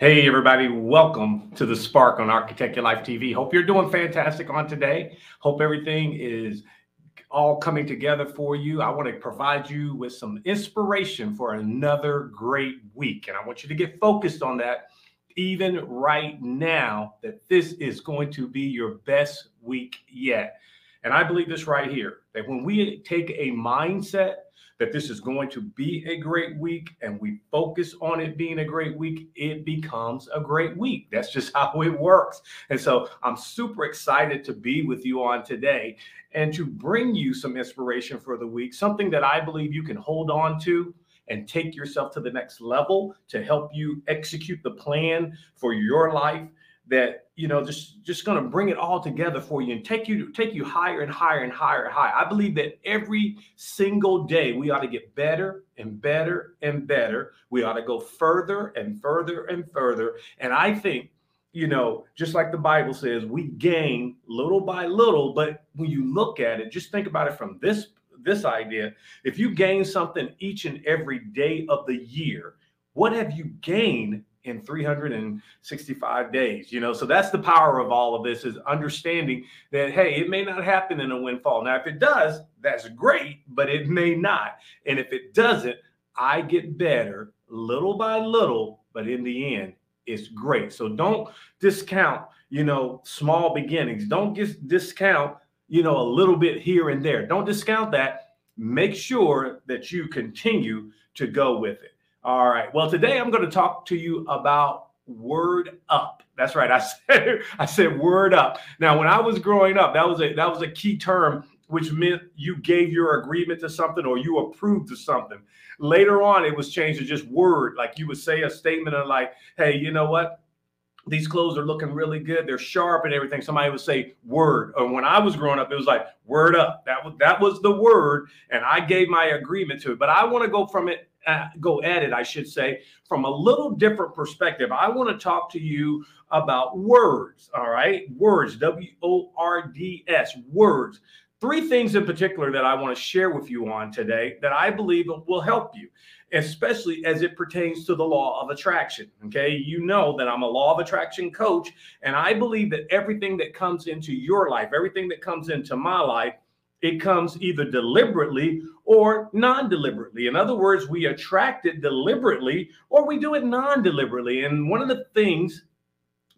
Hey everybody, welcome to The Spark on Architect Your Life TV. Hope you're doing fantastic on today. Hope everything is all coming together for you. I want to provide you with some inspiration for another great week. And I want you to get focused on that even right now, that this is going to be your best week yet. And I believe this right here, that when we take a mindset that this is going to be a great week and we focus on it being a great week, it becomes a great week. That's just how it works. And so I'm super excited to be with you on today and to bring you some inspiration for the week, something that I believe you can hold on to and take yourself to the next level to help you execute the plan for your life that, you know, just going to bring it all together for you and take you higher and higher and higher and higher. I believe that every single day we ought to get better and better and better. We ought to go further and further and further. And I think, you know, just like the Bible says, we gain little by little. But when you look at it, just think about it from this idea. If you gain something each and every day of the year, what have you gained in 365 days, you know? So that's the power of all of this, is understanding that, hey, it may not happen in a windfall. Now, if it does, that's great, but it may not. And if it doesn't, I get better little by little, but in the end, it's great. So don't discount, you know, small beginnings. Don't just discount, you know, a little bit here and there. Don't discount that. Make sure that you continue to go with it. All right. Well, today I'm going to talk to you about word up. That's right. I said word up. Now, when I was growing up, that was a key term, which meant you gave your agreement to something or you approved of something. Later on, it was changed to just word. Like you would say a statement of like, hey, you know what? These clothes are looking really good. They're sharp and everything. Somebody would say word. Or when I was growing up, it was like word up. That was the word. And I gave my agreement to it. But I want to go at it, from a little different perspective. I want to talk to you about words. All right. Words, W-O-R-D-S, words. Three things in particular that I want to share with you on today that I believe will help you, especially as it pertains to the law of attraction. Okay. You know that I'm a law of attraction coach, and I believe that everything that comes into your life, everything that comes into my life, it comes either deliberately or non-deliberately. In other words, we attract it deliberately or we do it non-deliberately. And one of the things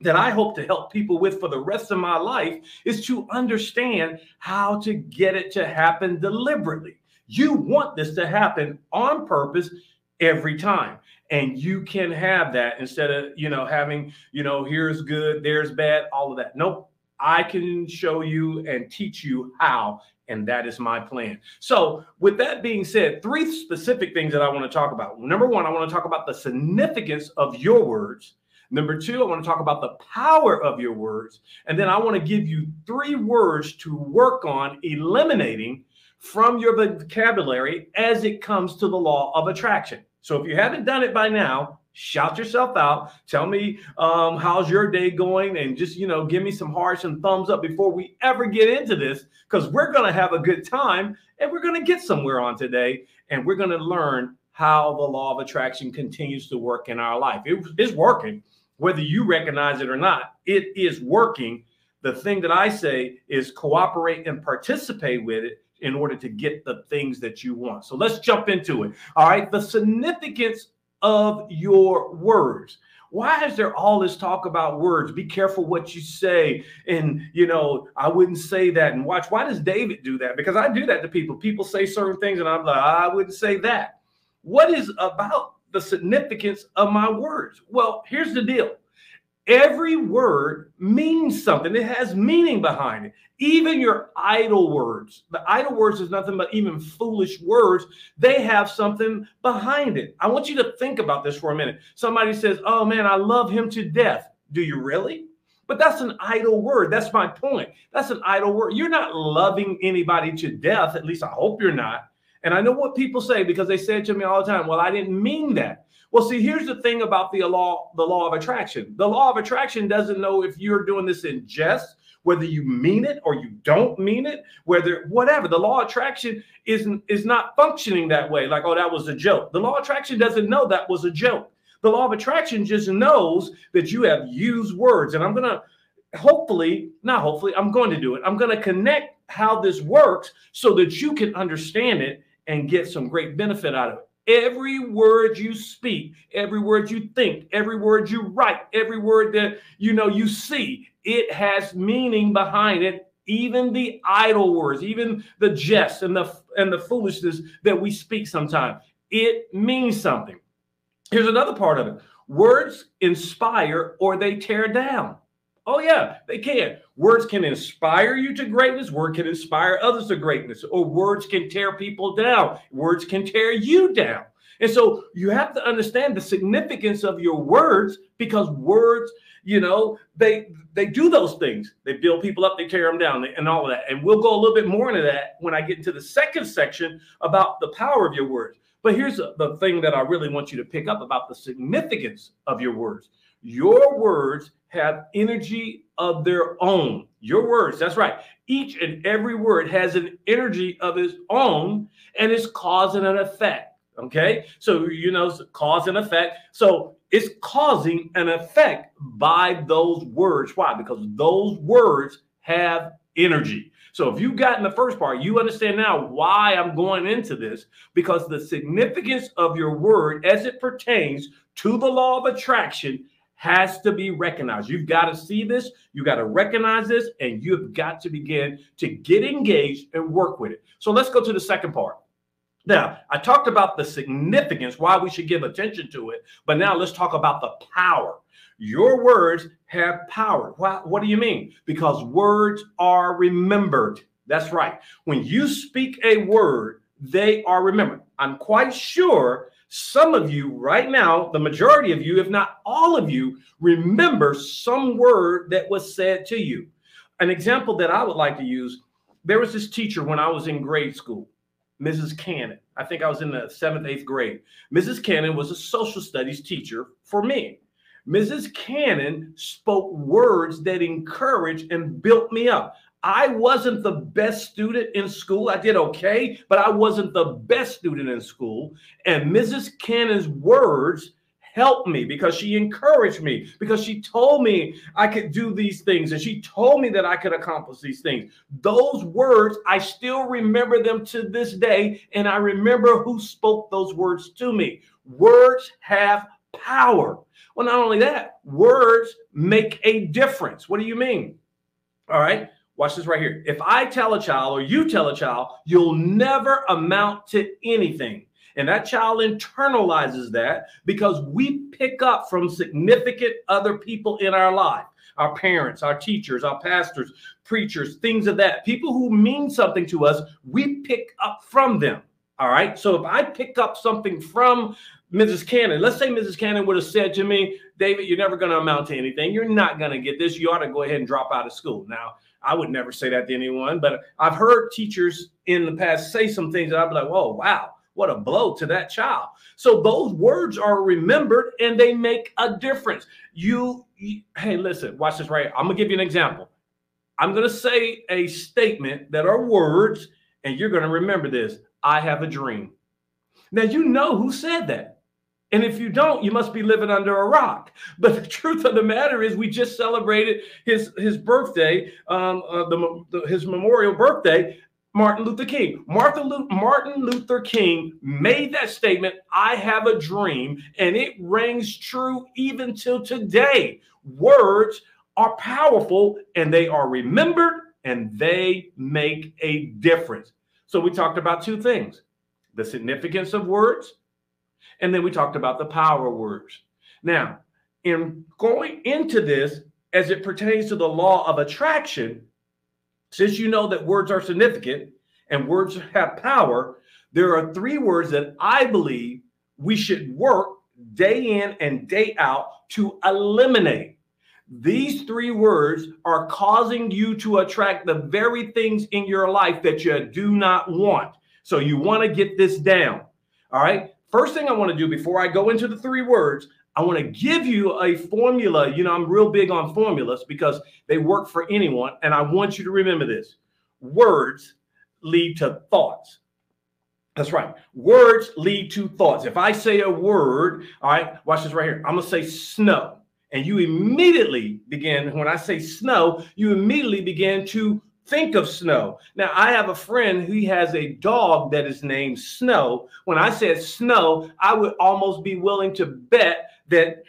that I hope to help people with for the rest of my life is to understand how to get it to happen deliberately. You want this to happen on purpose every time. And you can have that instead of, you know, having, you know, here's good, there's bad, all of that. Nope. I can show you and teach you how, and that is my plan. So with that being said, three specific things that I want to talk about. Number one, I want to talk about the significance of your words. Number two, I want to talk about the power of your words. And then I want to give you three words to work on eliminating from your vocabulary as it comes to the law of attraction. So if you haven't done it by now, shout yourself out. Tell me how's your day going, and just, you know, give me some hearts and thumbs up before we ever get into this, because we're going to have a good time and we're going to get somewhere on today, and we're going to learn how the law of attraction continues to work in our life. It's working, whether you recognize it or not. It is working. The thing that I say is cooperate and participate with it in order to get the things that you want. So let's jump into it. All right. The significance of your words. Why is there all this talk about words? Be careful what you say. And, you know, I wouldn't say that. And watch, why does David do that? Because I do that to people. People say certain things and I'm like, I wouldn't say that. What is about the significance of my words? Well, here's the deal. Every word means something. It has meaning behind it. Even your idle words. The idle words is nothing but even foolish words. They have something behind it. I want you to think about this for a minute. Somebody says, oh man, I love him to death. Do you really? But that's an idle word. That's my point. That's an idle word. You're not loving anybody to death. At least I hope you're not. And I know what people say, because they say it to me all the time. Well, I didn't mean that. Well, see, here's the thing about the law of attraction. The law of attraction doesn't know if you're doing this in jest, whether you mean it or you don't mean it, whether whatever. The law of attraction is not functioning that way. Like, oh, that was a joke. The law of attraction doesn't know that was a joke. The law of attraction just knows that you have used words. And I'm going to I'm going to connect how this works so that you can understand it and get some great benefit out of it. Every word you speak, every word you think, every word you write, every word that, you know, you see, it has meaning behind it. Even the idle words, even the jests and the foolishness that we speak sometimes, it means something. Here's another part of it. Words inspire or they tear down. Oh, yeah, they can. Words can inspire you to greatness. Words can inspire others to greatness. Or words can tear people down. Words can tear you down. And so you have to understand the significance of your words, because words, you know, they do those things. They build people up, they tear them down, and all of that. And we'll go a little bit more into that when I get into the second section about the power of your words. But here's the thing that I really want you to pick up about the significance of your words. Your words have energy of their own. Your words, that's right. Each and every word has an energy of its own, and it's cause and an effect, okay? So, you know, cause and effect. So it's causing an effect by those words. Why? Because those words have energy. So if you've gotten the first part, you understand now why I'm going into this, because the significance of your word as it pertains to the law of attraction has to be recognized. You've got to see this, you got to recognize this, and you've got to begin to get engaged and work with it. So let's go to the second part. Now, I talked about the significance, why we should give attention to it, but now let's talk about the power. Your words have power. What do you mean? Because words are remembered. That's right. When you speak a word, they are remembered. I'm quite sure some of you right now, the majority of you, if not all of you, remember some word that was said to you. An example that I would like to use, there was this teacher when I was in grade school, Mrs. Cannon. I think I was in the 7th, 8th grade. Mrs. Cannon was a social studies teacher for me. Mrs. Cannon spoke words that encouraged and built me up. I wasn't the best student in school. I did okay, but I wasn't the best student in school. And Mrs. Cannon's words helped me, because she encouraged me, because she told me I could do these things, and she told me that I could accomplish these things. Those words, I still remember them to this day, and I remember who spoke those words to me. Words have power. Well, not only that, words make a difference. What do you mean? All right. Watch this right here. If I tell a child or you tell a child, you'll never amount to anything. And that child internalizes that, because we pick up from significant other people in our life, our parents, our teachers, our pastors, preachers, things of that. People who mean something to us, we pick up from them. All right. So if I pick up something from Mrs. Cannon, let's say Mrs. Cannon would have said to me, David, you're never going to amount to anything. You're not going to get this. You ought to go ahead and drop out of school. Now, I would never say that to anyone, but I've heard teachers in the past say some things that I'd be like, whoa, wow, what a blow to that child. So those words are remembered and they make a difference. Hey, listen, watch this right here. I'm going to give you an example. I'm going to say a statement that are words, and you're going to remember this. I have a dream. Now, you know who said that. And if you don't, you must be living under a rock. But the truth of the matter is, we just celebrated his birthday, his memorial birthday, Martin Luther King. Martin Luther King made that statement, I have a dream, and it rings true even till today. Words are powerful, and they are remembered, and they make a difference. So we talked about two things, the significance of words, and then we talked about the power of words. Now, in going into this, as it pertains to the law of attraction, since you know that words are significant and words have power, there are three words that I believe we should work day in and day out to eliminate. These three words are causing you to attract the very things in your life that you do not want. So you want to get this down. All right. First thing I want to do before I go into the three words, I want to give you a formula. You know, I'm real big on formulas because they work for anyone. And I want you to remember this. Words lead to thoughts. That's right. Words lead to thoughts. If I say a word, all right, watch this right here. I'm going to say snow. And you immediately begin, when I say snow, you immediately begin to think of snow. Now, I have a friend who has a dog that is named Snow. When I said Snow, I would almost be willing to bet that,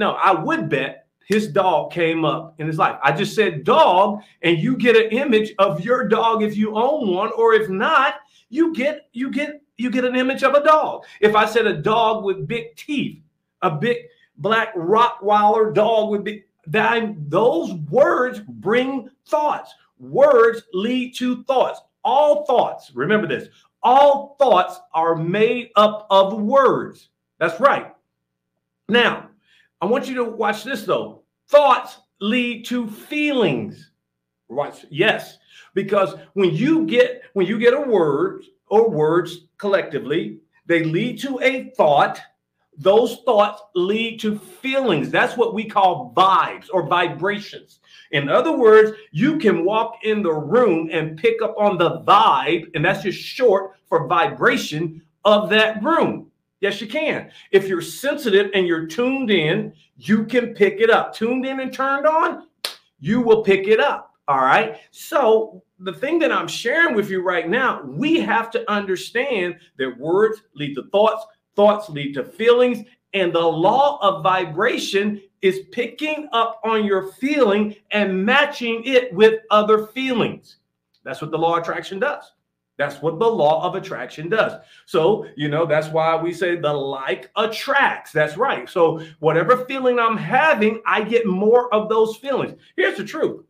I would bet his dog came up in his life. I just said dog, and you get an image of your dog if you own one, or if not, you get an image of a dog. If I said a dog with big teeth, a big black Rottweiler dog with big, those words bring thoughts. Words lead to thoughts. All thoughts, remember this, all thoughts are made up of words. That's right. Now, I want you to watch this, though. Thoughts lead to feelings. Watch. Yes, because when you get a word or words collectively, they lead to a thought. Those thoughts lead to feelings. That's what we call vibes or vibrations. In other words, you can walk in the room and pick up on the vibe, and that's just short for vibration of that room. Yes, you can. If you're sensitive and you're tuned in, you can pick it up. Tuned in and turned on, you will pick it up. All right. So the thing that I'm sharing with you right now, we have to understand that words lead to thoughts. Thoughts lead to feelings, and the law of vibration is picking up on your feeling and matching it with other feelings. That's what the law of attraction does. That's what the law of attraction does. So, that's why we say the like attracts. That's right. So whatever feeling I'm having, I get more of those feelings. Here's the truth.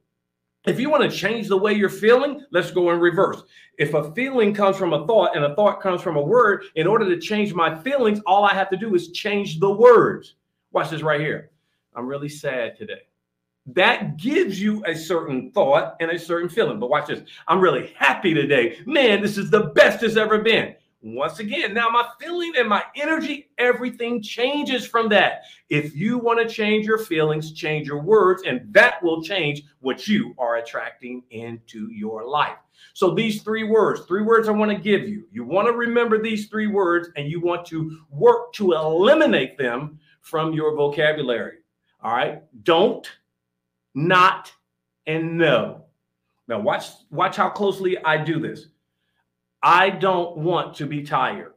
If you want to change the way you're feeling, let's go in reverse. If a feeling comes from a thought and a thought comes from a word, in order to change my feelings, all I have to do is change the words. Watch this right here. I'm really sad today. That gives you a certain thought and a certain feeling. But watch this. I'm really happy today. Man, this is the best it's ever been. Once again, now my feeling and my energy, everything changes from that. If you want to change your feelings, change your words, and that will change what you are attracting into your life. So these three words I want to give you. You want to remember these three words, and you want to work to eliminate them from your vocabulary. All right? Don't, not, and no. Now watch how closely I do this. I don't want to be tired.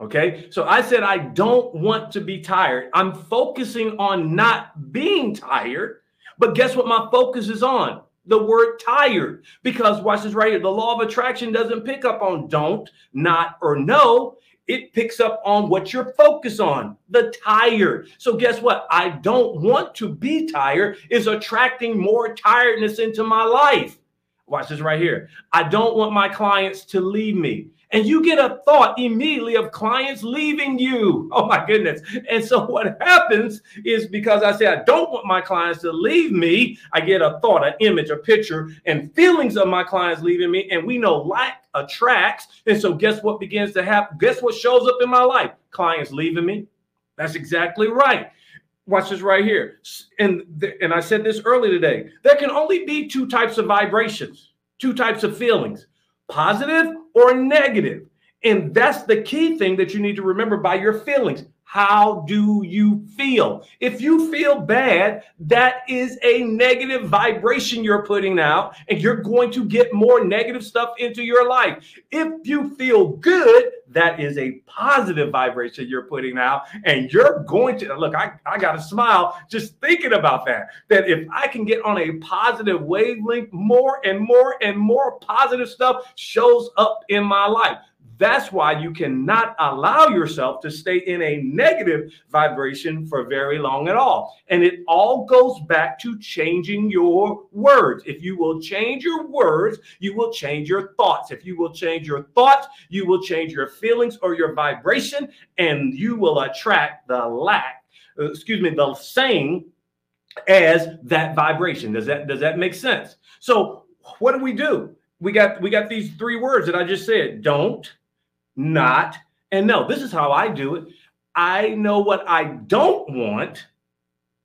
Okay. So I said, I don't want to be tired. I'm focusing on not being tired, but guess what my focus is on? The word tired, because watch this right here. The law of attraction doesn't pick up on don't, not, or no. It picks up on what you're focused on, the tired. So guess what? I don't want to be tired is attracting more tiredness into my life. Watch this right here. I don't want my clients to leave me. And you get a thought immediately of clients leaving you. Oh, my goodness. And so what happens is because I say I don't want my clients to leave me, I get a thought, an image, a picture, and feelings of my clients leaving me. And we know lack attracts. And so guess what begins to happen? Guess what shows up in my life? Clients leaving me. That's exactly right. Watch this right here. And I said this earlier today. There can only be two types of vibrations, two types of feelings, positive or negative. And that's the key thing that you need to remember by your feelings. How do you feel? If you feel bad, that is a negative vibration you're putting out, and you're going to get more negative stuff into your life. If you feel good, that is a positive vibration you're putting out, and you're going to look, I got a smile just thinking about that, that if I can get on a positive wavelength, more and more and more positive stuff shows up in my life. That's why you cannot allow yourself to stay in a negative vibration for very long at all. And it all goes back to changing your words. If you will change your words, you will change your thoughts. If you will change your thoughts, you will change your feelings or your vibration, and you will attract the same as that vibration. Does that make sense? So what do we do? We got these three words that I just said, don't, not, and no. This is how I do it. I know what I don't want.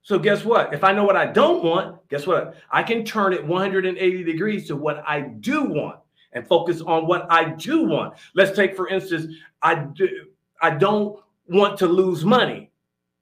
So guess what? If I know what I don't want, guess what? I can turn it 180 degrees to what I do want. and focus on what I do want. Let's take, for instance, I don't want to lose money.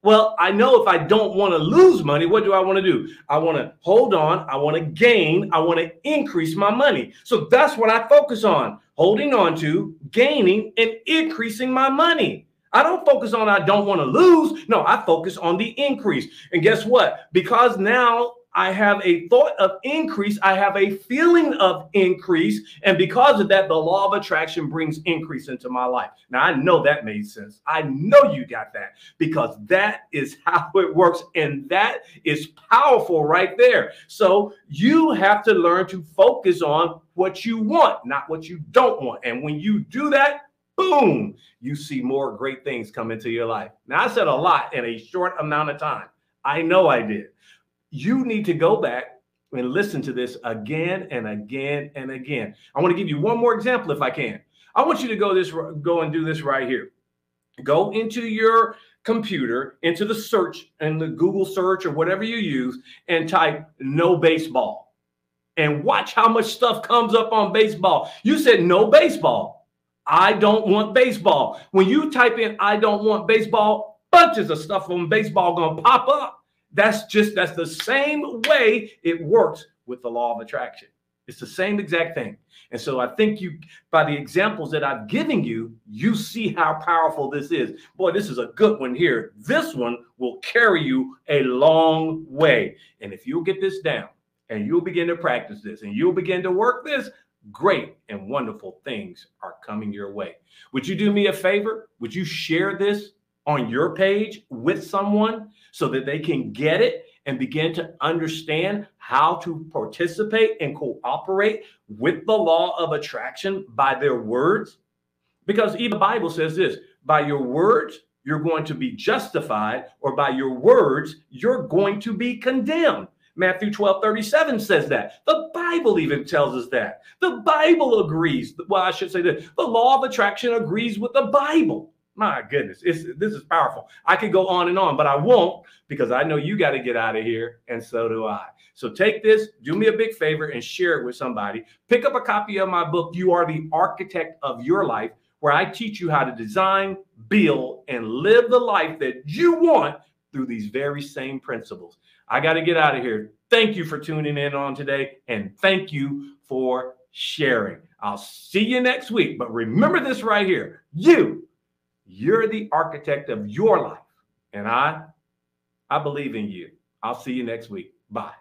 Well, I know if I don't want to lose money, what do I want to do? I want to hold on. I want to gain. I want to increase my money. So that's what I focus on, holding on to, gaining, and increasing my money. I don't focus on I don't want to lose. No, I focus on the increase. And guess what? Because now I have a thought of increase, I have a feeling of increase. And because of that, the law of attraction brings increase into my life. Now, I know that made sense. I know you got that, because that is how it works. And that is powerful right there. So you have to learn to focus on what you want, not what you don't want. And when you do that, boom, you see more great things come into your life. Now, I said a lot in a short amount of time. I know I did. You need to go back and listen to this again and again and again. I want to give you one more example if I can. I want you to go and do this right here. Go into your computer, into the search and the Google search or whatever you use, and type no baseball, and watch how much stuff comes up on baseball. You said no baseball. I don't want baseball. When you type in, I don't want baseball, bunches of stuff on baseball going to pop up. That's the same way it works with the law of attraction. It's the same exact thing. And so I think you, by the examples that I've given you, you see how powerful this is. Boy, this is a good one here. This one will carry you a long way. And if you'll get this down and you'll begin to practice this and you'll begin to work this, great and wonderful things are coming your way. Would you do me a favor? Would you share this on your page with someone so that they can get it and begin to understand how to participate and cooperate with the law of attraction by their words? Because even the Bible says this, by your words, you're going to be justified, or by your words, you're going to be condemned. Matthew 12:37 says that. The Bible even tells us that. The Bible agrees. Well, I should say that the law of attraction agrees with the Bible. My goodness, this is powerful. I could go on and on, but I won't, because I know you got to get out of here, and so do I. So take this, do me a big favor, and share it with somebody. Pick up a copy of my book, You Are the Architect of Your Life, where I teach you how to design, build, and live the life that you want through these very same principles. I got to get out of here. Thank you for tuning in on today, and thank you for sharing. I'll see you next week. But remember this right here. You're the architect of your life, and I believe in you. I'll see you next week. Bye.